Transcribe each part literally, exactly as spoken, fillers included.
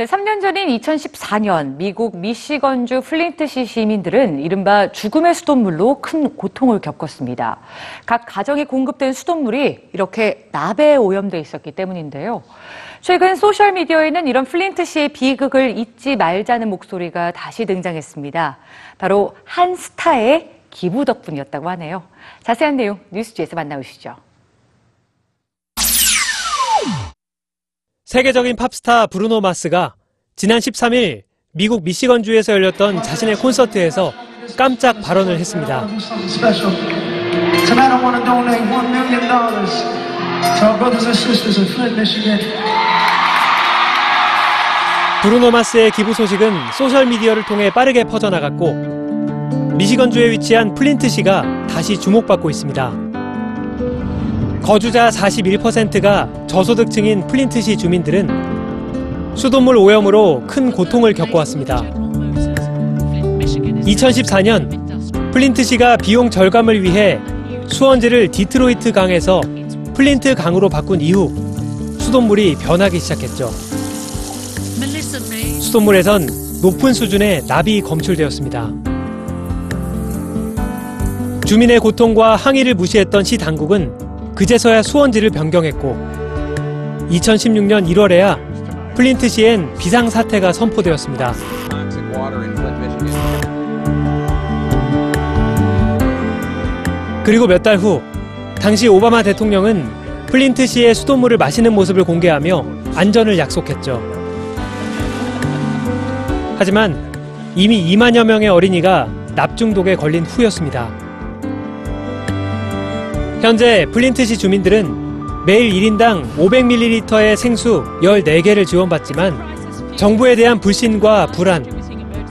네, 삼 년 전인 이천십사 년 미국 미시건주 플린트시 시민들은 이른바 죽음의 수돗물로 큰 고통을 겪었습니다. 각 가정에 공급된 수돗물이 이렇게 납에 오염돼 있었기 때문인데요. 최근 소셜미디어에는 이런 플린트시의 비극을 잊지 말자는 목소리가 다시 등장했습니다. 바로 한 스타의 기부 덕분이었다고 하네요. 자세한 내용 뉴스지에서 만나보시죠. 세계적인 팝스타 브루노 마스가 지난 십삼 일 미국 미시건주에서 열렸던 자신의 콘서트에서 깜짝 발언을 했습니다. 브루노 마스의 기부 소식은 소셜미디어를 통해 빠르게 퍼져나갔고 미시건주에 위치한 플린트시가 다시 주목받고 있습니다. 거주자 사십일 퍼센트가 저소득층인 플린트시 주민들은 수돗물 오염으로 큰 고통을 겪어왔습니다. 이천십사 년 플린트시가 비용 절감을 위해 수원지를 디트로이트 강에서 플린트 강으로 바꾼 이후 수돗물이 변하기 시작했죠. 수돗물에선 높은 수준의 납이 검출되었습니다. 주민의 고통과 항의를 무시했던 시 당국은 그제서야 수원지를 변경했고 이천십육 년 일월에야 플린트시엔 비상사태가 선포되었습니다. 그리고 몇 달 후 당시 오바마 대통령은 플린트시의 수돗물을 마시는 모습을 공개하며 안전을 약속했죠. 하지만 이미 이만여 명의 어린이가 납중독에 걸린 후였습니다. 현재 플린트시 주민들은 매일 일 인당 오백 밀리리터의 생수 열네 개를 지원받지만 정부에 대한 불신과 불안,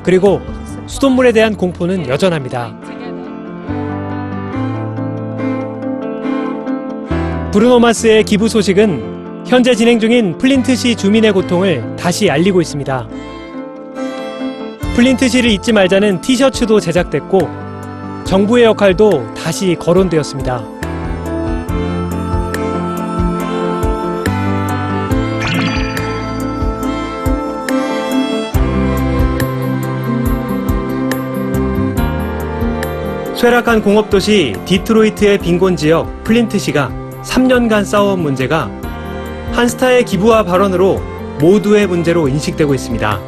그리고 수돗물에 대한 공포는 여전합니다. 브루노 마스의 기부 소식은 현재 진행 중인 플린트시 주민의 고통을 다시 알리고 있습니다. 플린트시를 잊지 말자는 티셔츠도 제작됐고 정부의 역할도 다시 거론되었습니다. 쇠락한 공업도시 디트로이트의 빈곤지역 플린트시가 삼 년간 싸워온 문제가 한 스타의 기부와 발언으로 모두의 문제로 인식되고 있습니다.